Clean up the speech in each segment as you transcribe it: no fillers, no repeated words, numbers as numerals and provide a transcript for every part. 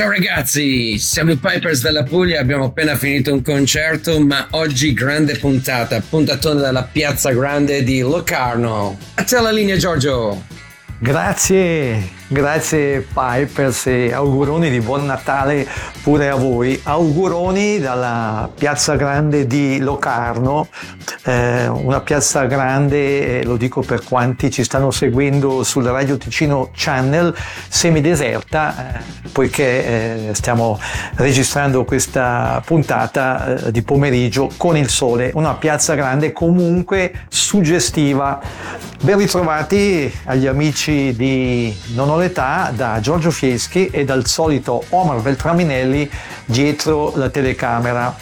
Ciao ragazzi, siamo i Pipers della Puglia, abbiamo appena finito un concerto, ma oggi grande puntata, puntatona dalla Piazza Grande di Locarno. A te la linea, Giorgio. Grazie Pipers e auguroni di buon Natale pure a voi. Auguroni dalla Piazza Grande di Locarno, una piazza grande, lo dico per quanti ci stanno seguendo sul Radio Ticino Channel, semideserta, poiché stiamo registrando questa puntata di pomeriggio con il sole. Una piazza grande comunque suggestiva. Ben ritrovati agli amici di Non ho l'età, da Giorgio Fieschi e dal solito Omar Beltraminelli dietro la telecamera.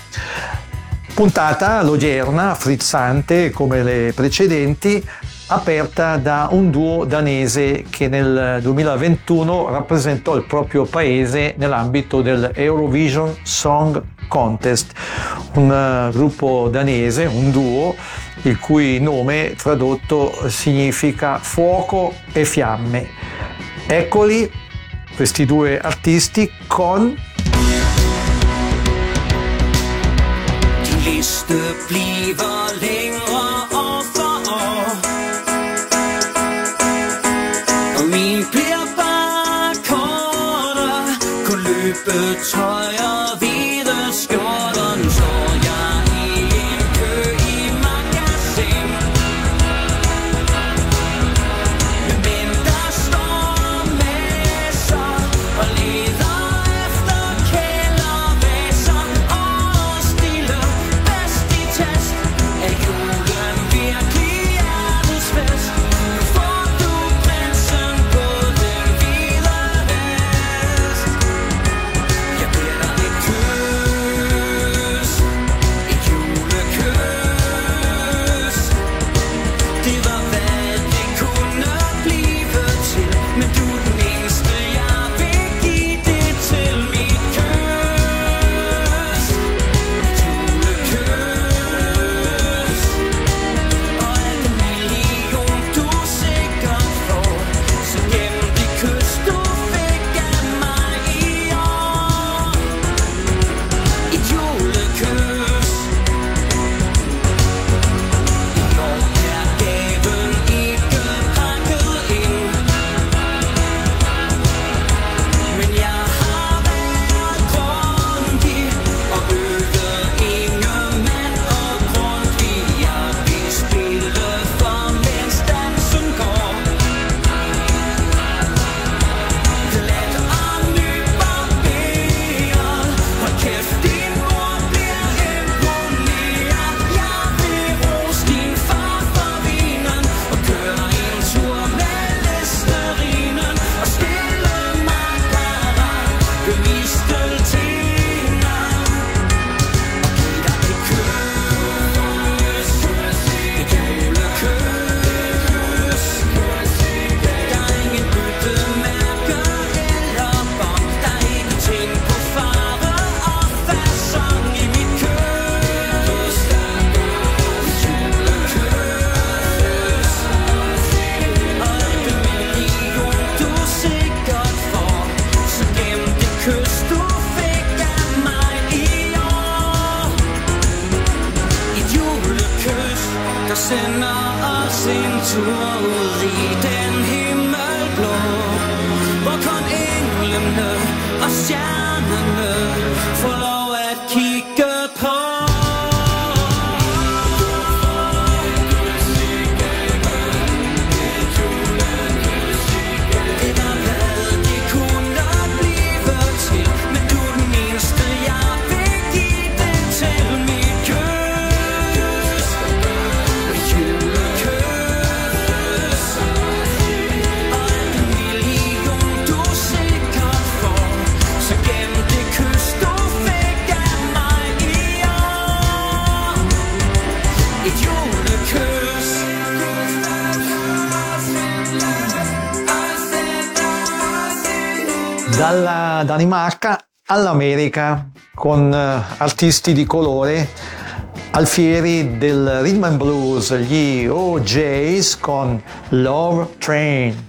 Puntata l'odierna, frizzante come le precedenti, aperta da un duo danese che nel 2021 rappresentò il proprio paese nell'ambito del Eurovision Song Contest, un gruppo danese, un duo il cui nome tradotto significa fuoco e fiamme. Eccoli questi due artisti con Die Liste bliver længere år for år, og min bliver bare kortere. Kun løbetøj og hvide skjorter, står jeg i en kø i magasin. Dalla Danimarca all'America, con artisti di colore, alfieri del rhythm and blues, gli O'Jays con Love Train.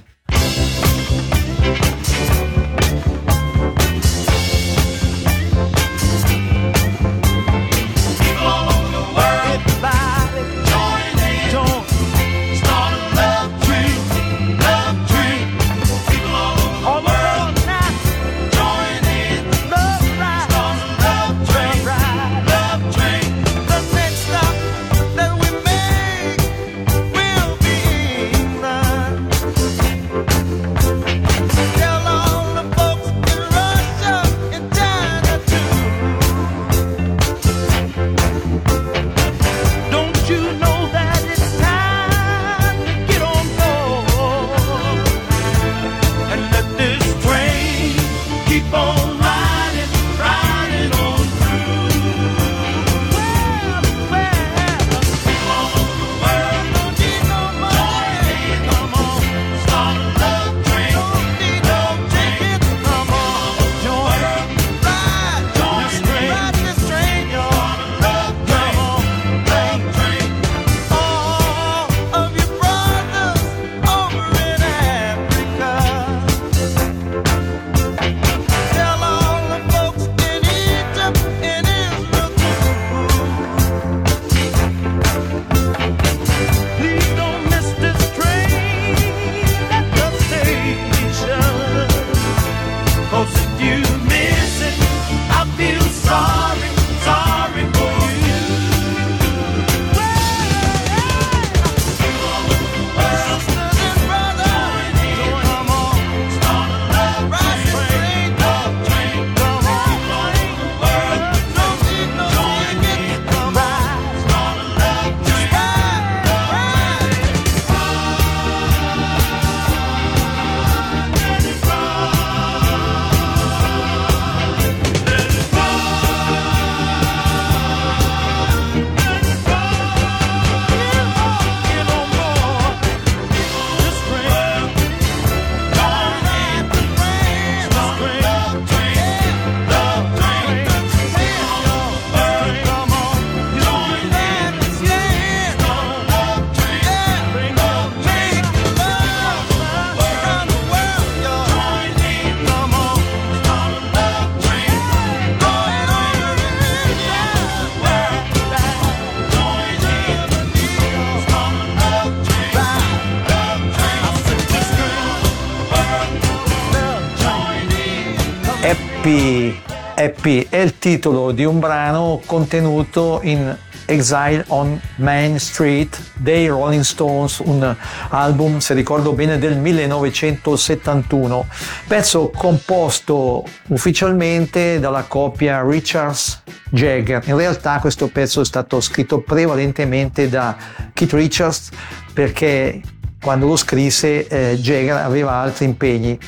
Happy è il titolo di un brano contenuto in Exile on Main Street dei Rolling Stones, un album, se ricordo bene, del 1971, pezzo composto ufficialmente dalla coppia Richards-Jagger. In realtà questo pezzo è stato scritto prevalentemente da Keith Richards, perché quando lo scrisse Jagger aveva altri impegni.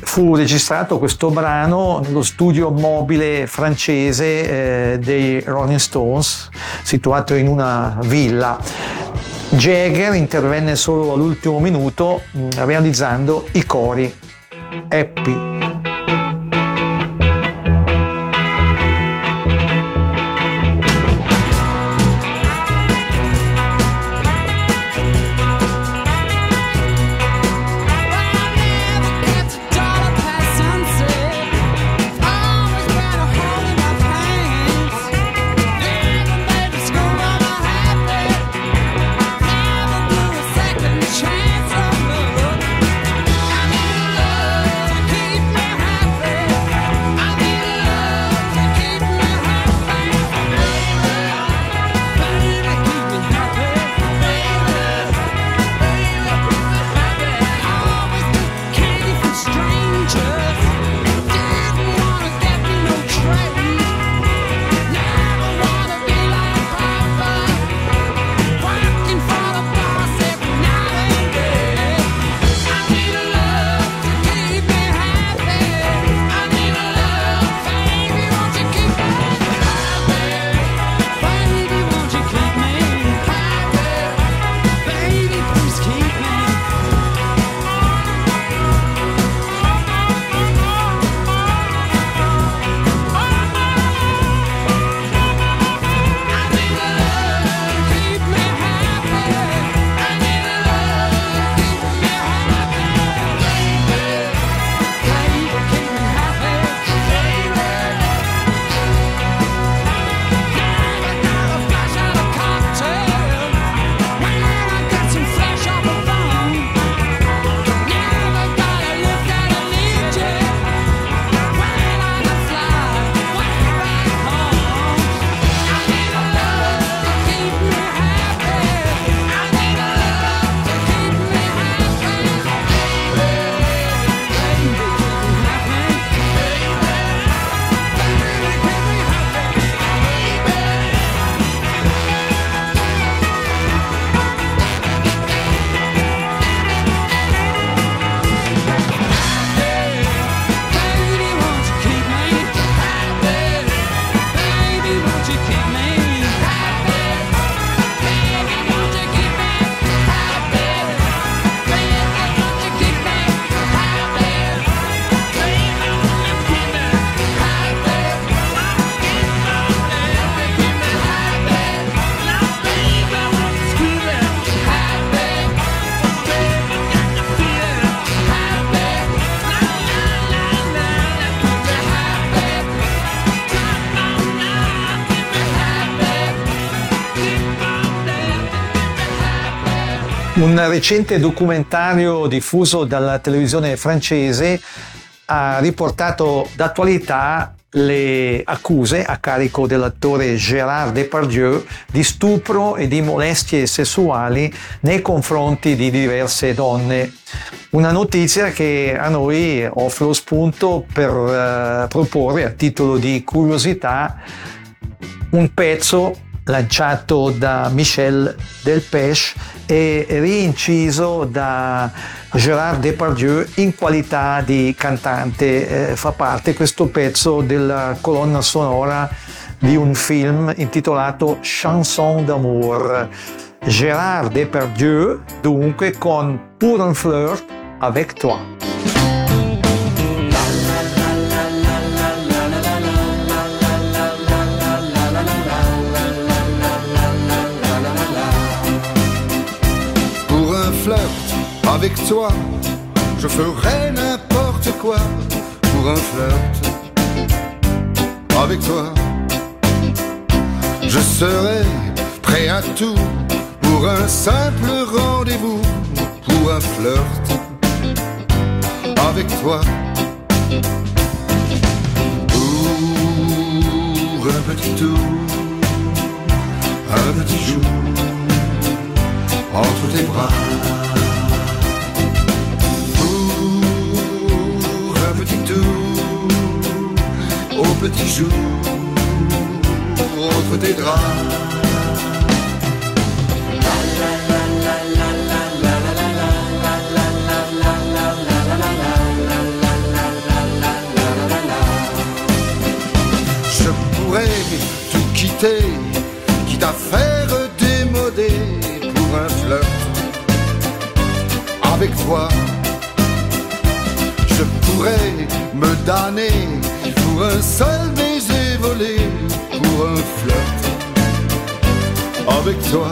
Fu registrato questo brano nello studio mobile francese dei Rolling Stones, situato in una villa. Jagger intervenne solo all'ultimo minuto realizzando i cori. Happy. Un recente documentario diffuso dalla televisione francese ha riportato d'attualità le accuse a carico dell'attore Gérard Depardieu di stupro e di molestie sessuali nei confronti di diverse donne. Una notizia che a noi offre lo spunto per proporre, a titolo di curiosità, un pezzo lanciato da Michel Delpech e rinciso da Gérard Depardieu in qualità di cantante. Fa parte questo pezzo della colonna sonora di un film intitolato Chanson d'Amour. Gérard Depardieu, dunque, con Pour un flirt avec toi. Avec toi, je ferai n'importe quoi pour un flirt. Avec toi, je serai prêt à tout pour un simple rendez-vous, pour un flirt. Avec toi, petit tour, un petit jour entre tes bras. Pour un petit tour, au petit jour entre tes draps. Tout quitter, quitte à faire démoder pour un flirt avec toi. Je pourrais me damner pour un seul baiser volé, pour un flirt avec toi.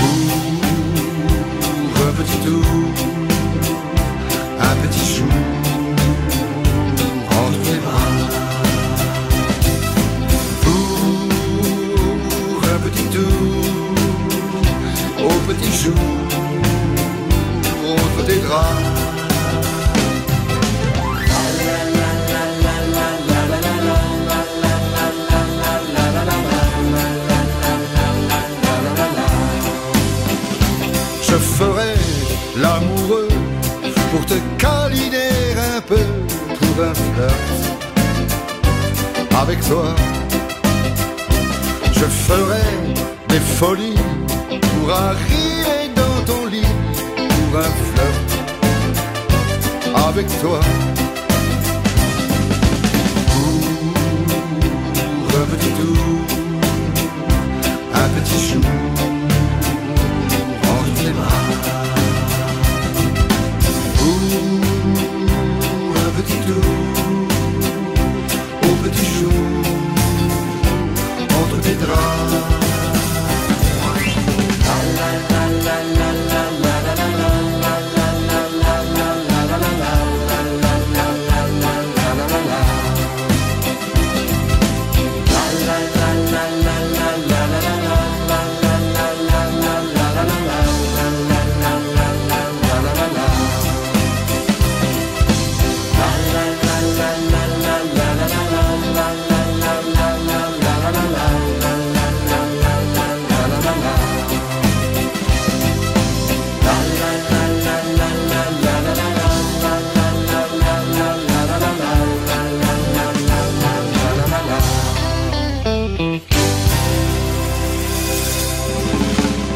Pour un petit tour, un petit jour. Petit jour entre tes draps. Je ferai l'amoureux pour te câliner un peu, pour un flirt avec toi. Je ferai des folies pour arriver dans ton lit, pour un flirt avec toi. Pour un petit tour, un petit jour entre tes bras. Pour un petit tour, au petit jour entre tes draps.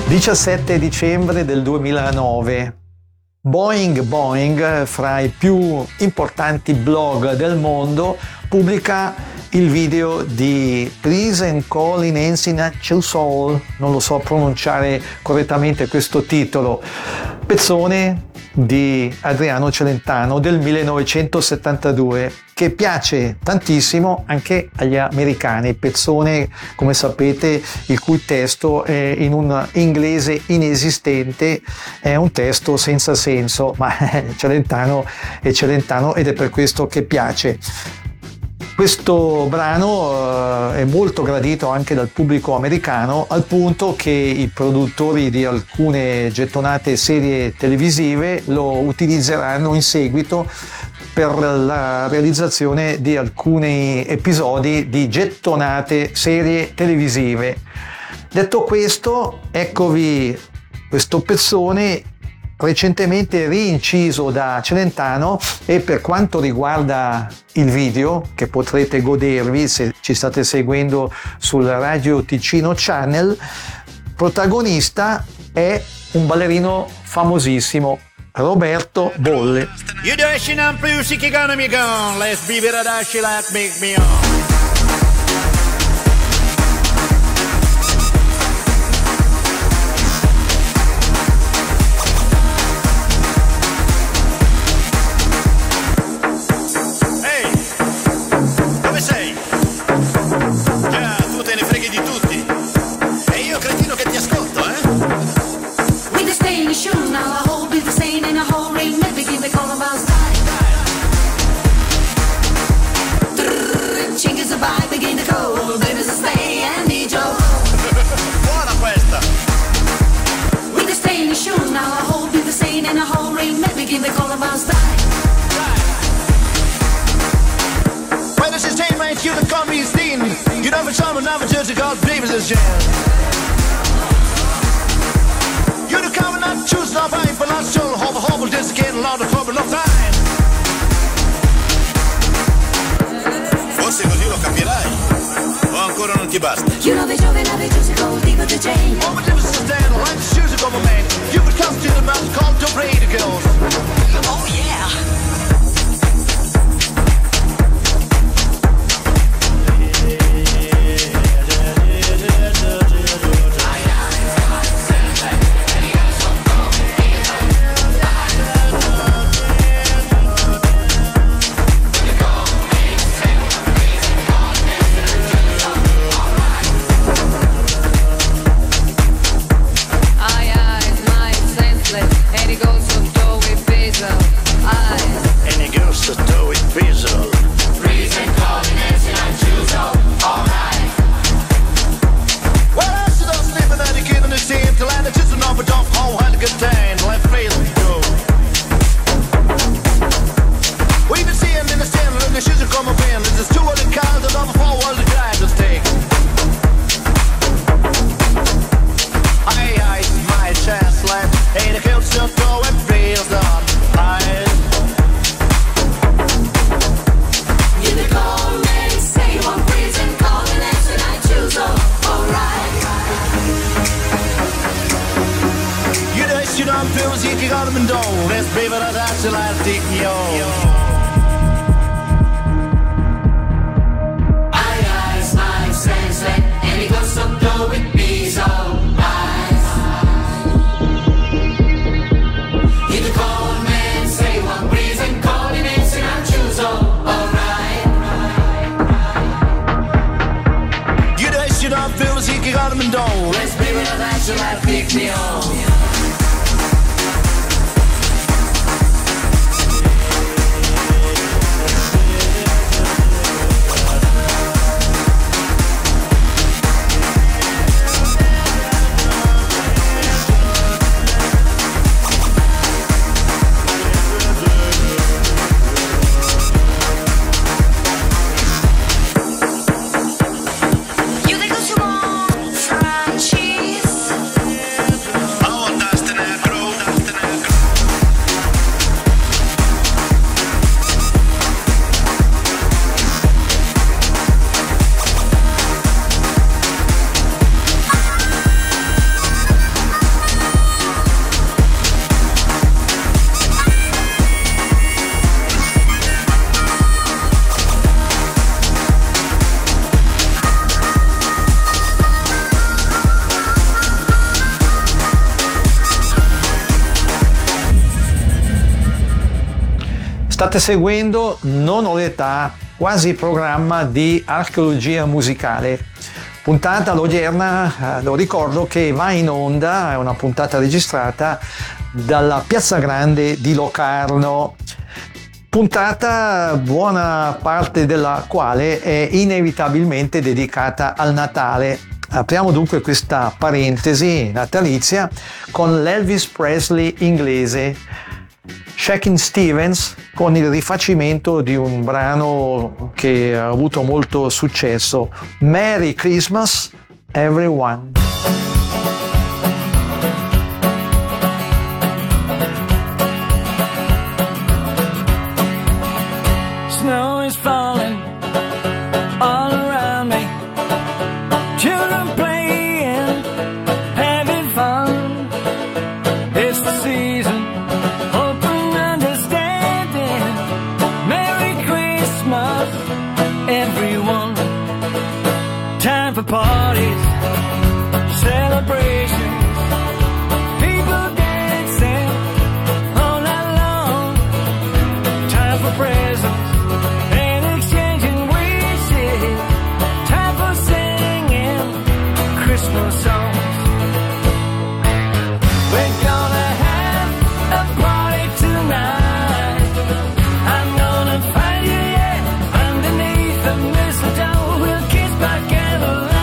Il 17 dicembre del 2009, Boing Boing, fra i più importanti blog del mondo, pubblica il video di Please and Call in Ensina Chusol, non lo so pronunciare correttamente questo titolo, pezzone di Adriano Celentano del 1972 che piace tantissimo anche agli americani, pezzone come sapete il cui testo è in un inglese inesistente, è un testo senza senso, ma Celentano è Celentano ed è per questo che piace. Questo brano è molto gradito anche dal pubblico americano, al punto che i produttori di alcune gettonate serie televisive lo utilizzeranno in seguito per la realizzazione di alcuni episodi di gettonate serie televisive. Detto questo, eccovi questo pezzone recentemente rinciso da Celentano, e per quanto riguarda il video, che potrete godervi se ci state seguendo sul Radio Ticino Channel, protagonista è un ballerino famosissimo, Roberto Bolle. Springsteen. You know, for some and I'm a judge of God's Pipers this jam. You do come and not choose love, I ain't for lots of children, hover, hover, just getting loud and trouble, no time. Forse così lo capirai, o ancora non ti basta. You know the joven, I've been choosing gold, deep of the chain. All the differences stand, like the shoes of a man. You could come to the mountain, call to pray to girls. Oh yeah. State seguendo Non ho l'età, quasi programma di archeologia musicale. Puntata odierna, lo ricordo, che va in onda, è una puntata registrata dalla Piazza Grande di Locarno. Puntata buona parte della quale è inevitabilmente dedicata al Natale. Apriamo dunque questa parentesi natalizia con l'Elvis Presley inglese. Shakin Stevens con il rifacimento di un brano che ha avuto molto successo, Merry Christmas Everyone. Snow is falling all around me, children playing, having fun, it's the season. For parties, celebrations, people dancing all night long. Time for presents and exchanging wishes. Time for singing Christmas songs. We're gonna have a party tonight. I'm gonna find you, yeah, underneath the mistletoe. We'll kiss by candlelight.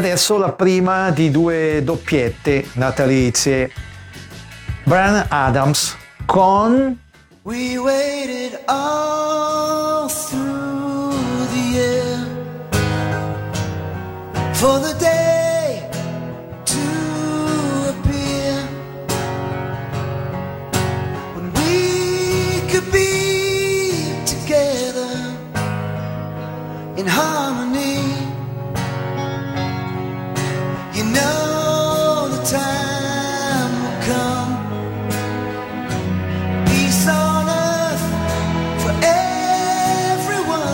adesso la prima di due doppiette natalizie. Bryan Adams con We waited all through the year for the day to appear when we could be together in harmony. You know the time will come, peace on earth for everyone,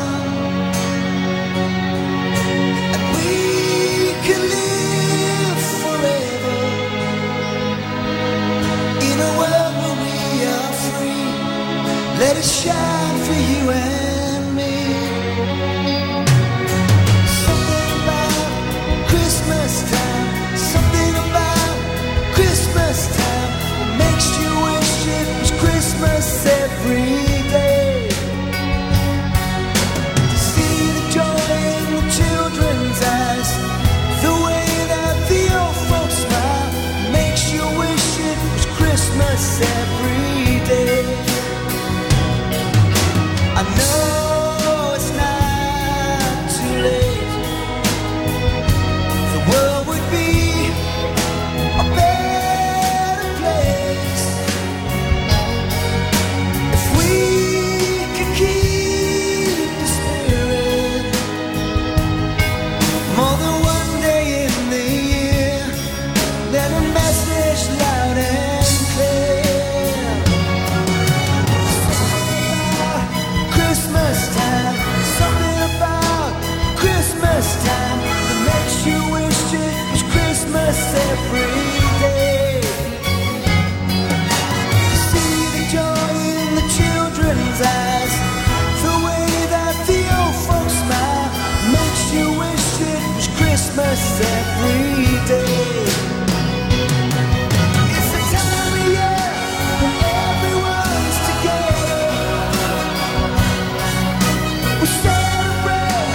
and we can live forever in a world where we are free. Let it shine for you and me. Something about Christmas time, Christmas time makes you wish it was Christmas every day. To see the joy in the children's eyes, the way that the old folks smile, makes you wish it was Christmas every day. I know it's not too late, the world would be a better every day. See the joy in the children's eyes, the way that the old folks smile, makes you wish it was Christmas every day. It's the time of year when everyone's together. We celebrate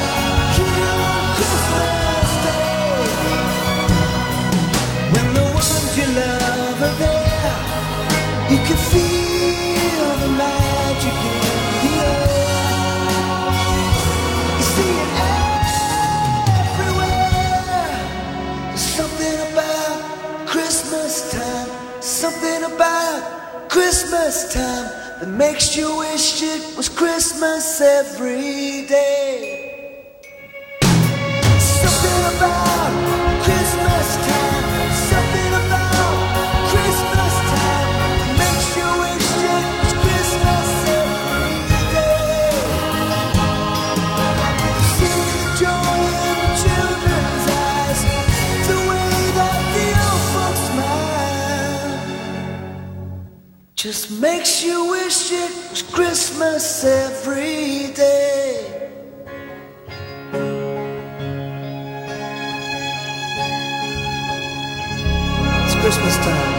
here on Christmas Day. Your love are there, you can feel the magic in the air. You see it everywhere. There's something about Christmas time, something about Christmas time that makes you wish it was Christmas every day. Something about Christmas time, something about Christmas time makes you wish it was Christmas every day. See the joy in the children's eyes, the way that the old folks smile, just makes you wish it was Christmas every day. It's Christmas time.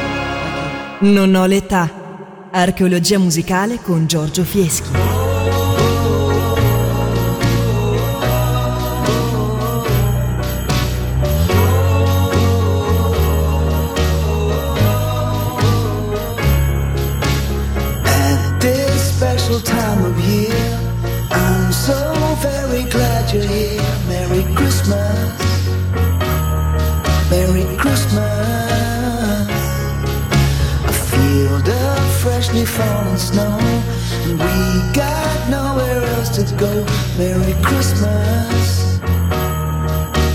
Non ho l'età. Archeologia musicale con Giorgio Fieschi. At this special time of year, I'm so very glad you're here. Merry Christmas, Merry Christmas. The freshly fallen snow, and we got nowhere else to go. Merry Christmas,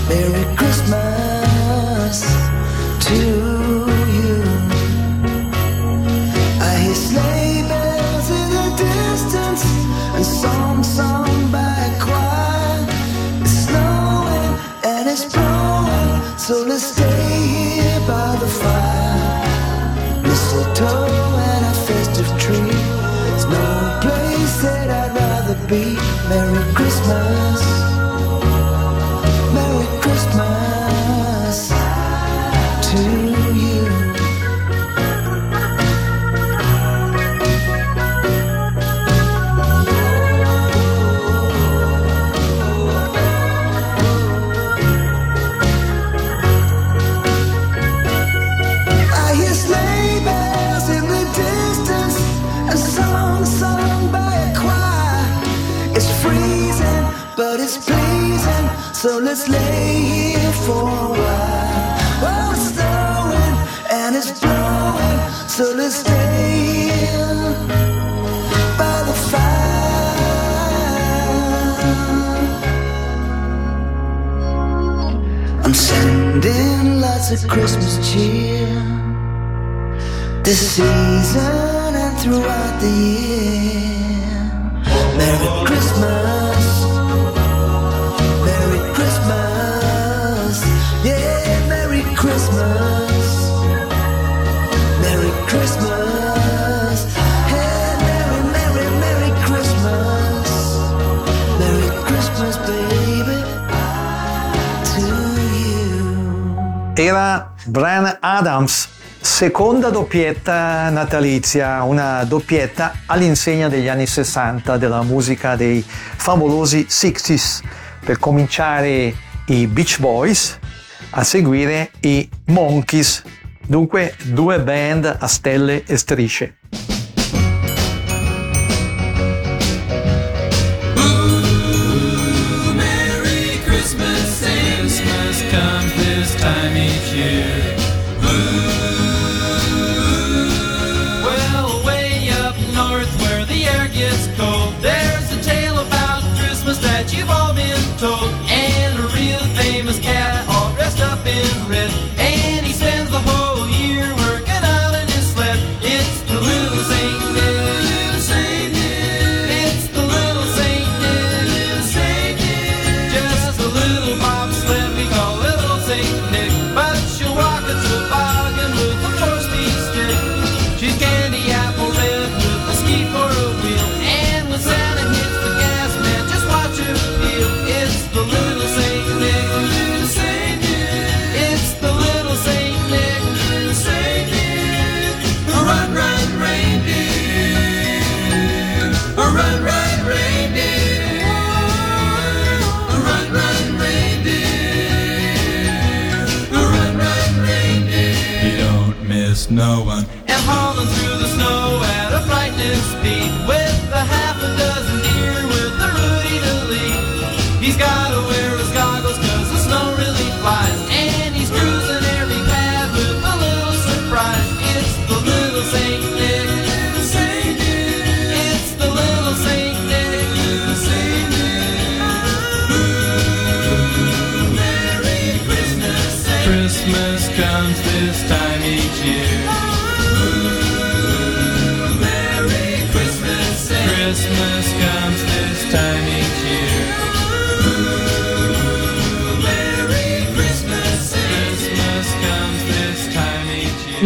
Merry Christmas to you. I hear sleigh bells in the distance and songs sung by a choir. It's snowing and it's blowing, so let's stay here by the fire. Mistletoe and a festive tree, there's no place that I'd rather be. Merry Christmas, Merry Christmas to you. So let's lay here for a while. Oh, it's snowing and it's blowing. So let's stay here by the fire. I'm sending lots of Christmas cheer this season and throughout the year. Merry Christmas. Christmas, Merry Christmas, hey, Merry, Merry, Merry Christmas, Merry Christmas, baby, to you. Era Bryan Adams, seconda doppietta natalizia, una doppietta all'insegna degli anni 60 della musica dei favolosi 60s. Per cominciare i Beach Boys, a seguire i Monkees, dunque due band a stelle e strisce. Ooh, Merry Christmas, Christmas comes this time each year. Ooh, well, way up north where the air gets cold, there's a tale about Christmas that you've all been told, and a real famous cat up in red, and he spends the whole year working out in his sled. It's the little Saint Nick, it's the little Saint Nick, just a little bobsled, we call it old Saint Nick, but she'll walk a toboggan with a four-speed stick, she's candy apple red with a ski for a wheel, and when Santa hits the gas, man, just watch him feel, it's the little Saint Nick. No one. And hauling through the snow at a frightening speed with a half a dozen deer with a Rudy to lead. He's gotta wear his goggles cause the snow really flies, and he's cruising every path with a little surprise. It's the little Saint Nick, it's the little Saint Nick, ooh, Merry Christmas, Christmas comes this time each year. Christmas comes this time each year. Ooh, Merry Christmas, Christmas comes this time each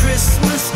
Christmas.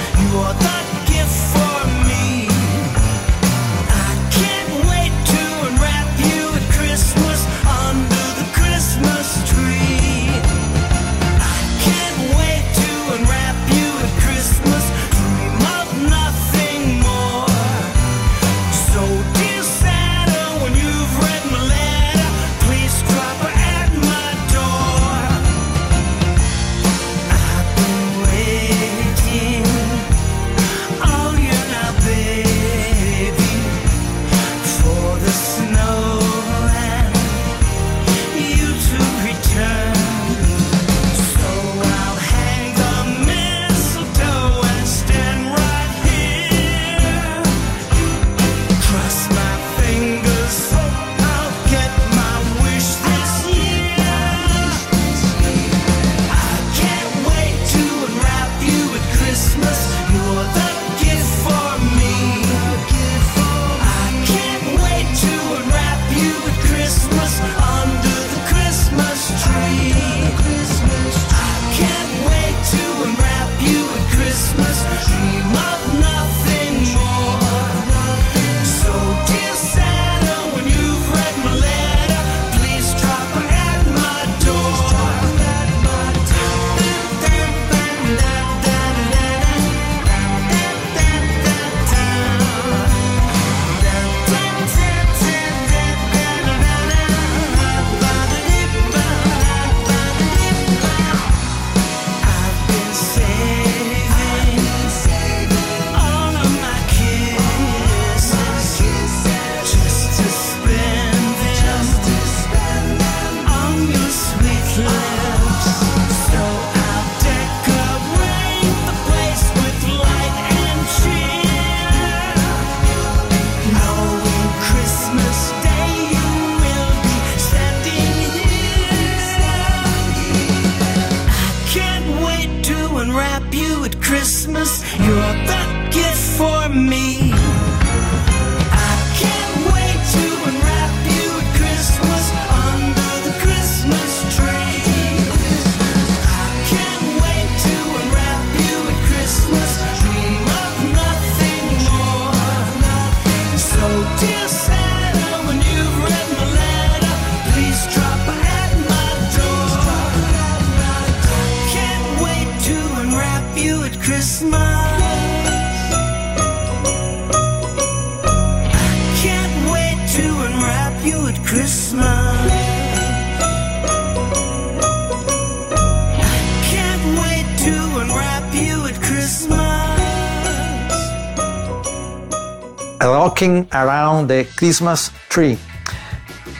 Rocking Around the Christmas Tree.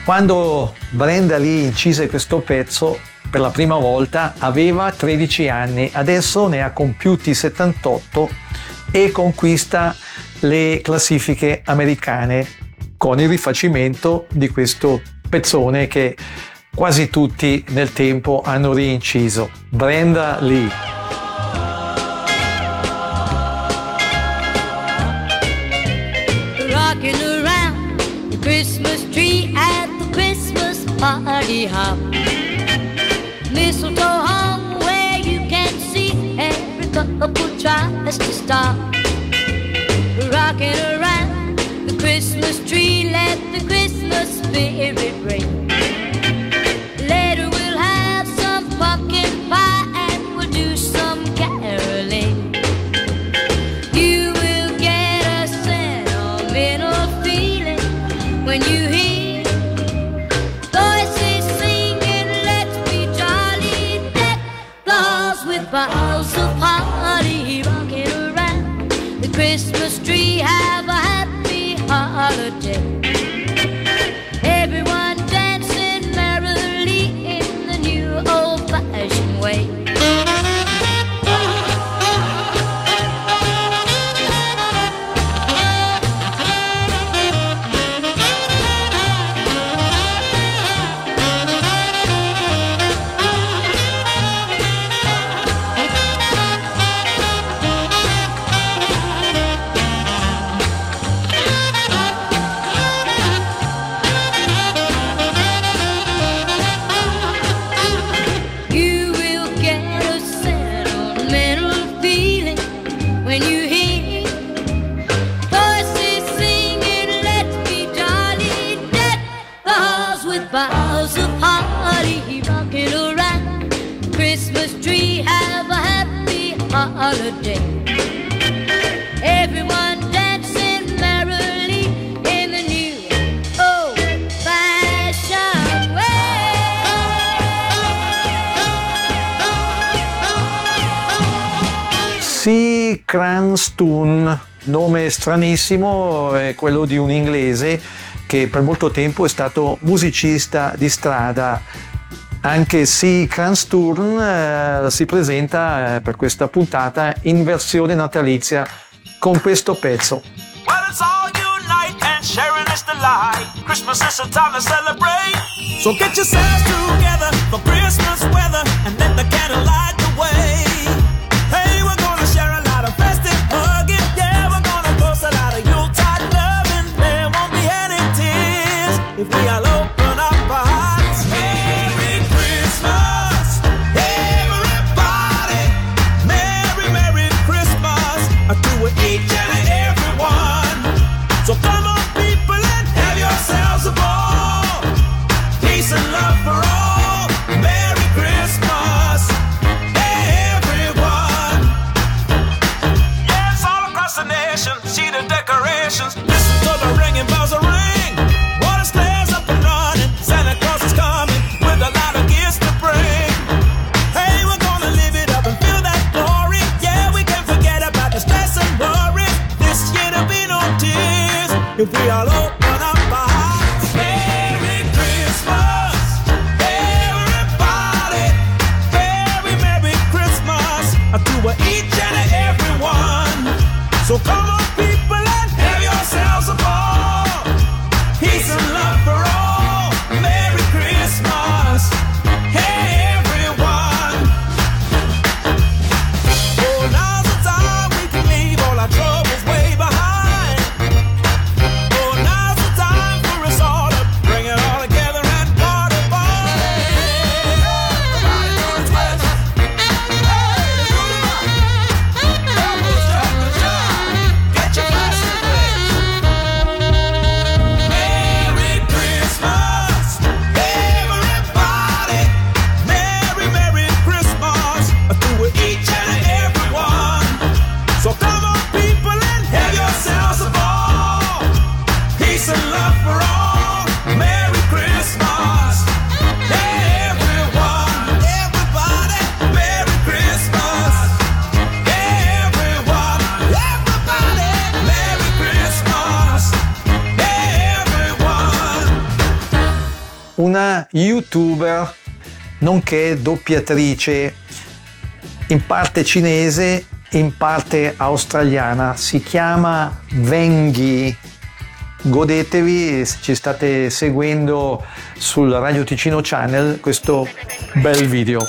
Quando Brenda Lee incise questo pezzo per la prima volta aveva 13 anni, adesso ne ha compiuti 78 e conquista le classifiche americane con il rifacimento di questo pezzone che quasi tutti nel tempo hanno rinciso. Brenda Lee. Party hop, mistletoe home where you can see every couple tries to stop. Rocking around the Christmas tree, let the Christmas spirit ring. Later we'll have some pumpkin pie and we'll do some caroling. You will get a sentimental feeling when you hear bottles of party rocking around the Christmas tree. Have a happy holiday. Everyone dancing merrily in the new old-fashioned way. Si Cranstoun, nome stranissimo, è quello di un inglese che per molto tempo è stato musicista di strada. Anche Si Cranstoun si presenta per questa puntata in versione natalizia con questo pezzo. Peace and love for all. una YouTuber, nonché doppiatrice, in parte cinese, in parte australiana. Si chiama Venghi. Godetevi, se ci state seguendo sul Radio Ticino Channel, questo bel video.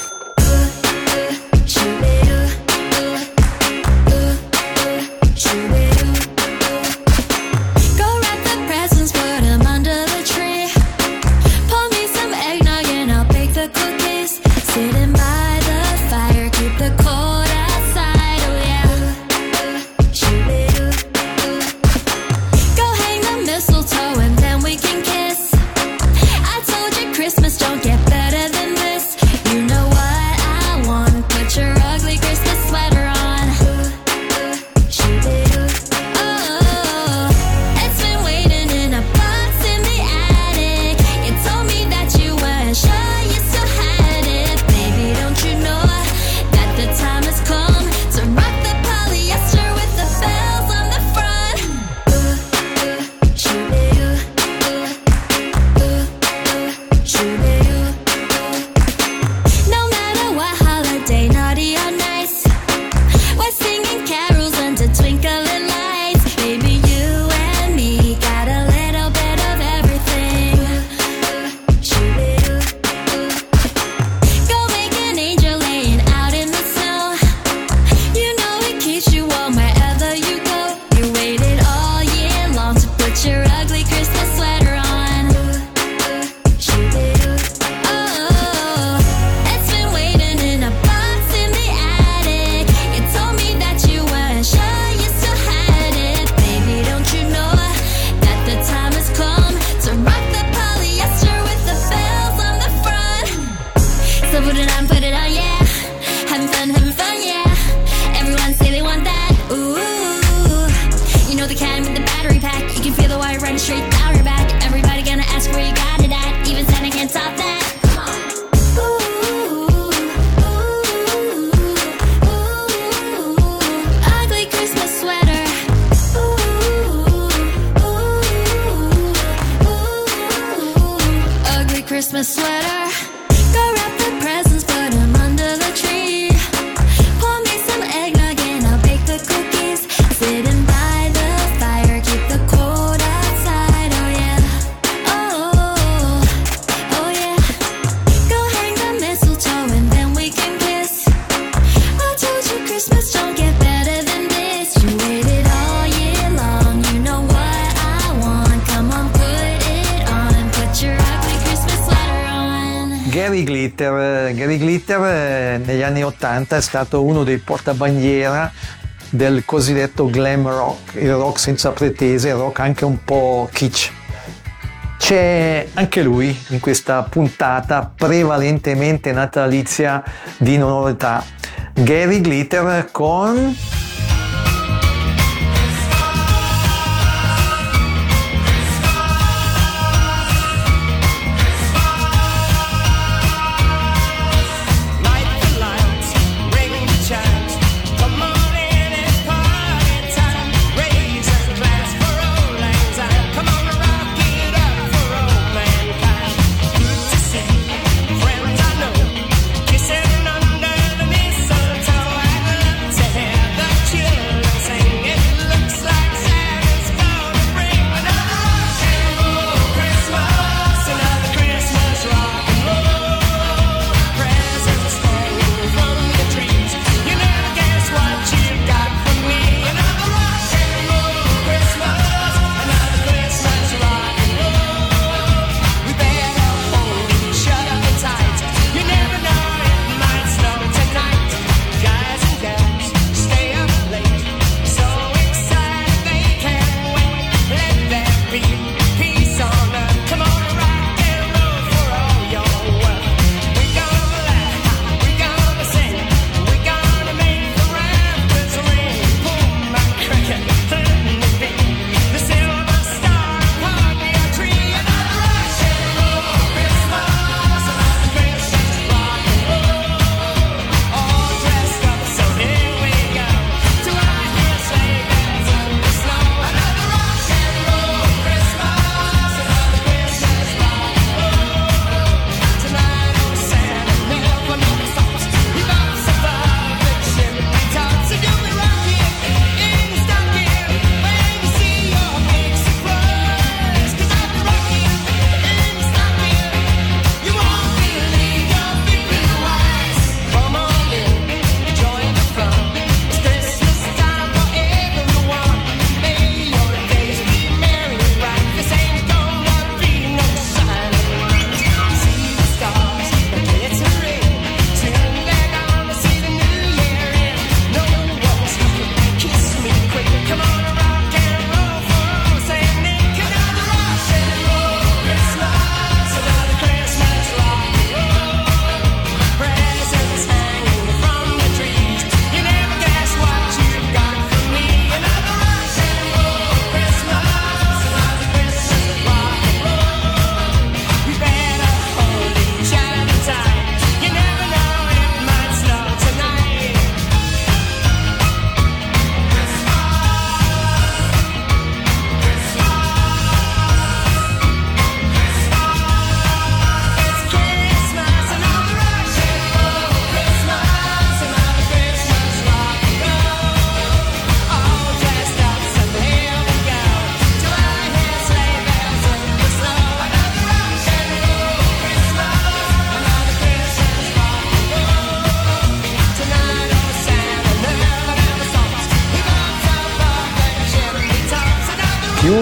Gary Glitter negli anni 80 è stato uno dei portabandiera del cosiddetto glam rock, il rock senza pretese, il rock anche un po' kitsch. C'è anche lui in questa puntata prevalentemente natalizia di Non ho l'età. Gary Glitter con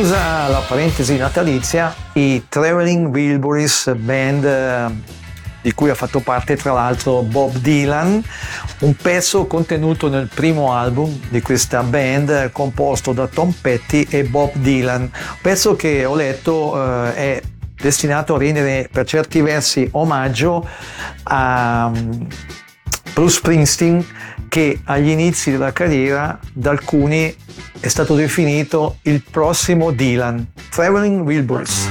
Chiusa la parentesi natalizia, i Traveling Wilburys, band di cui ha fatto parte tra l'altro Bob Dylan, un pezzo contenuto nel primo album di questa band composto da Tom Petty e Bob Dylan, un pezzo che ho letto è destinato a rendere per certi versi omaggio a Bruce Springsteen, che agli inizi della carriera da alcuni è stato definito il prossimo Dylan. Traveling Wilburys.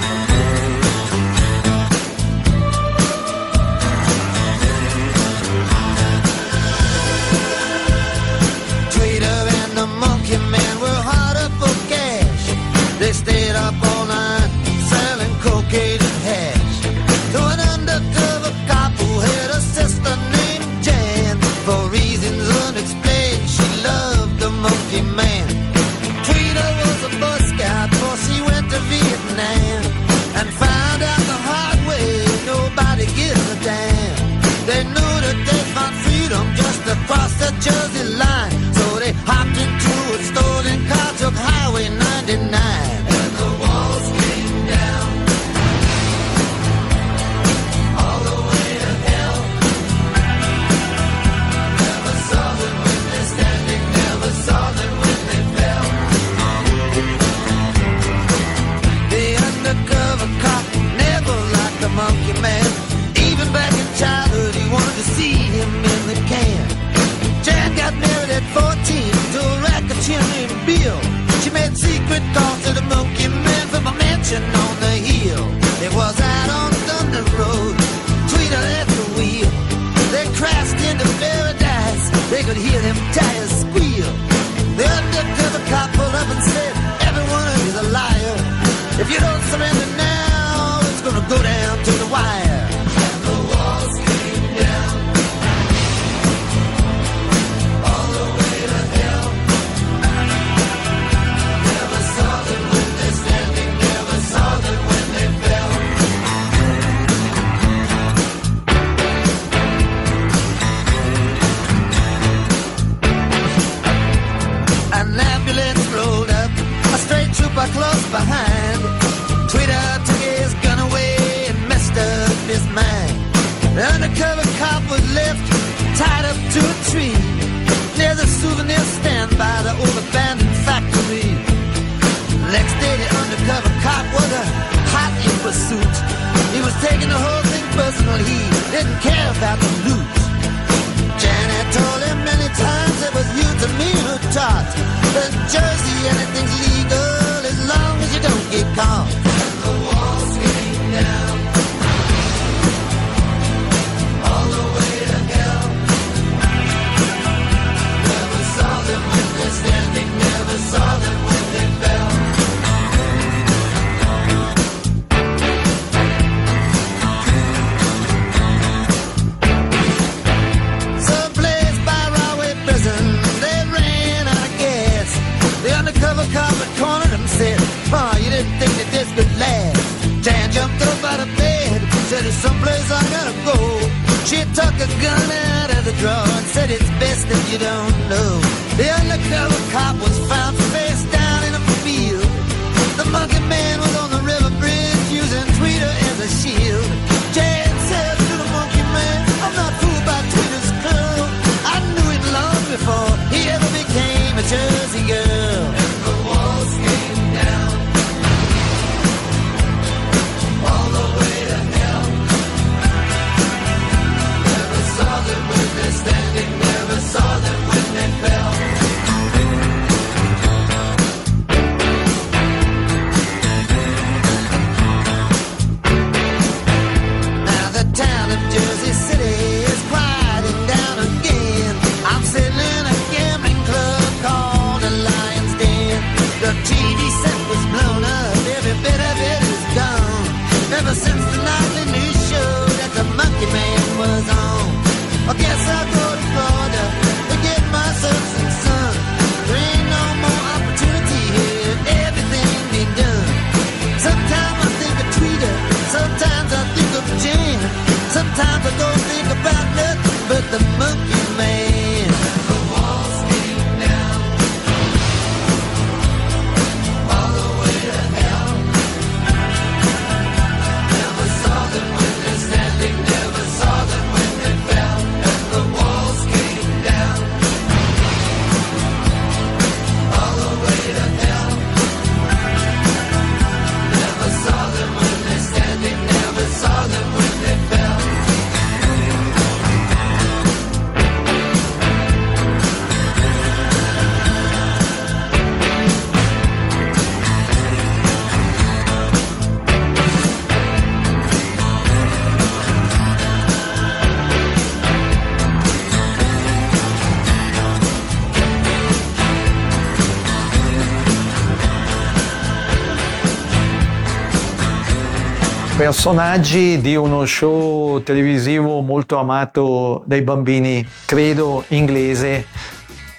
Personaggi di uno show televisivo molto amato dai bambini, credo inglese,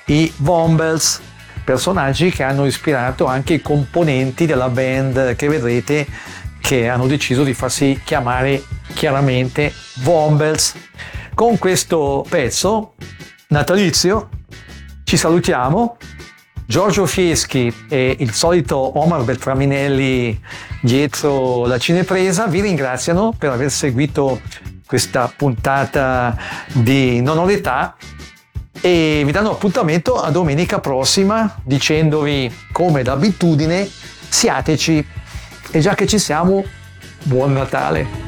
i Wombles, personaggi che hanno ispirato anche i componenti della band che vedrete, che hanno deciso di farsi chiamare chiaramente Wombles. Con questo pezzo natalizio ci salutiamo. Giorgio Fieschi e il solito Omar Beltraminelli dietro la cinepresa vi ringraziano per aver seguito questa puntata di Non ho l'età e vi danno appuntamento a domenica prossima dicendovi, come d'abitudine, siateci, e già che ci siamo, buon Natale!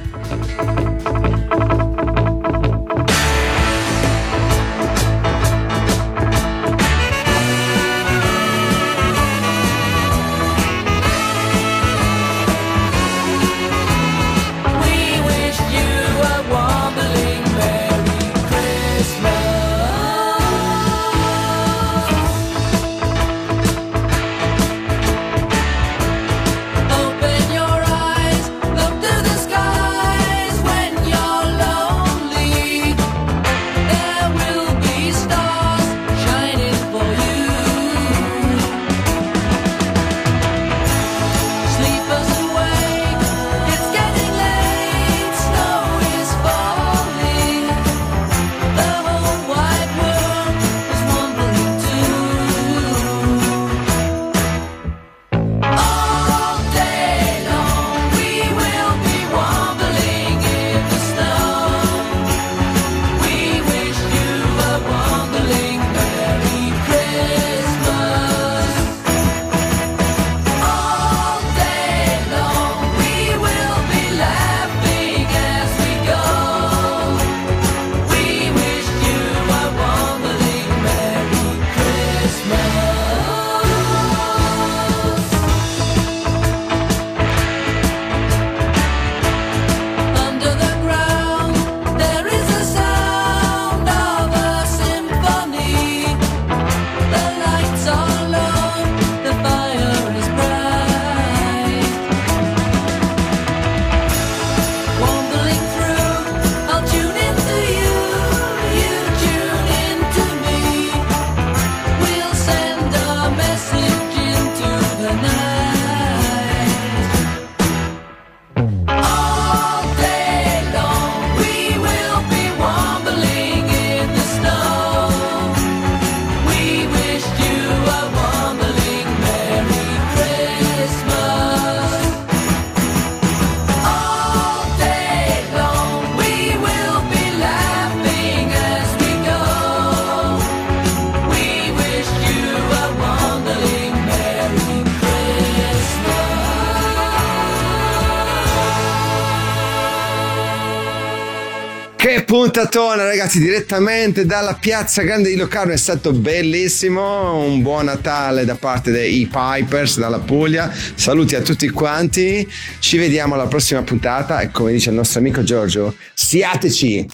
Puntatona, ragazzi, direttamente dalla Piazza Grande di Locarno, è stato bellissimo, un buon Natale da parte dei Pipers dalla Puglia, saluti a tutti quanti, ci vediamo alla prossima puntata e, come dice il nostro amico Giorgio, siateci!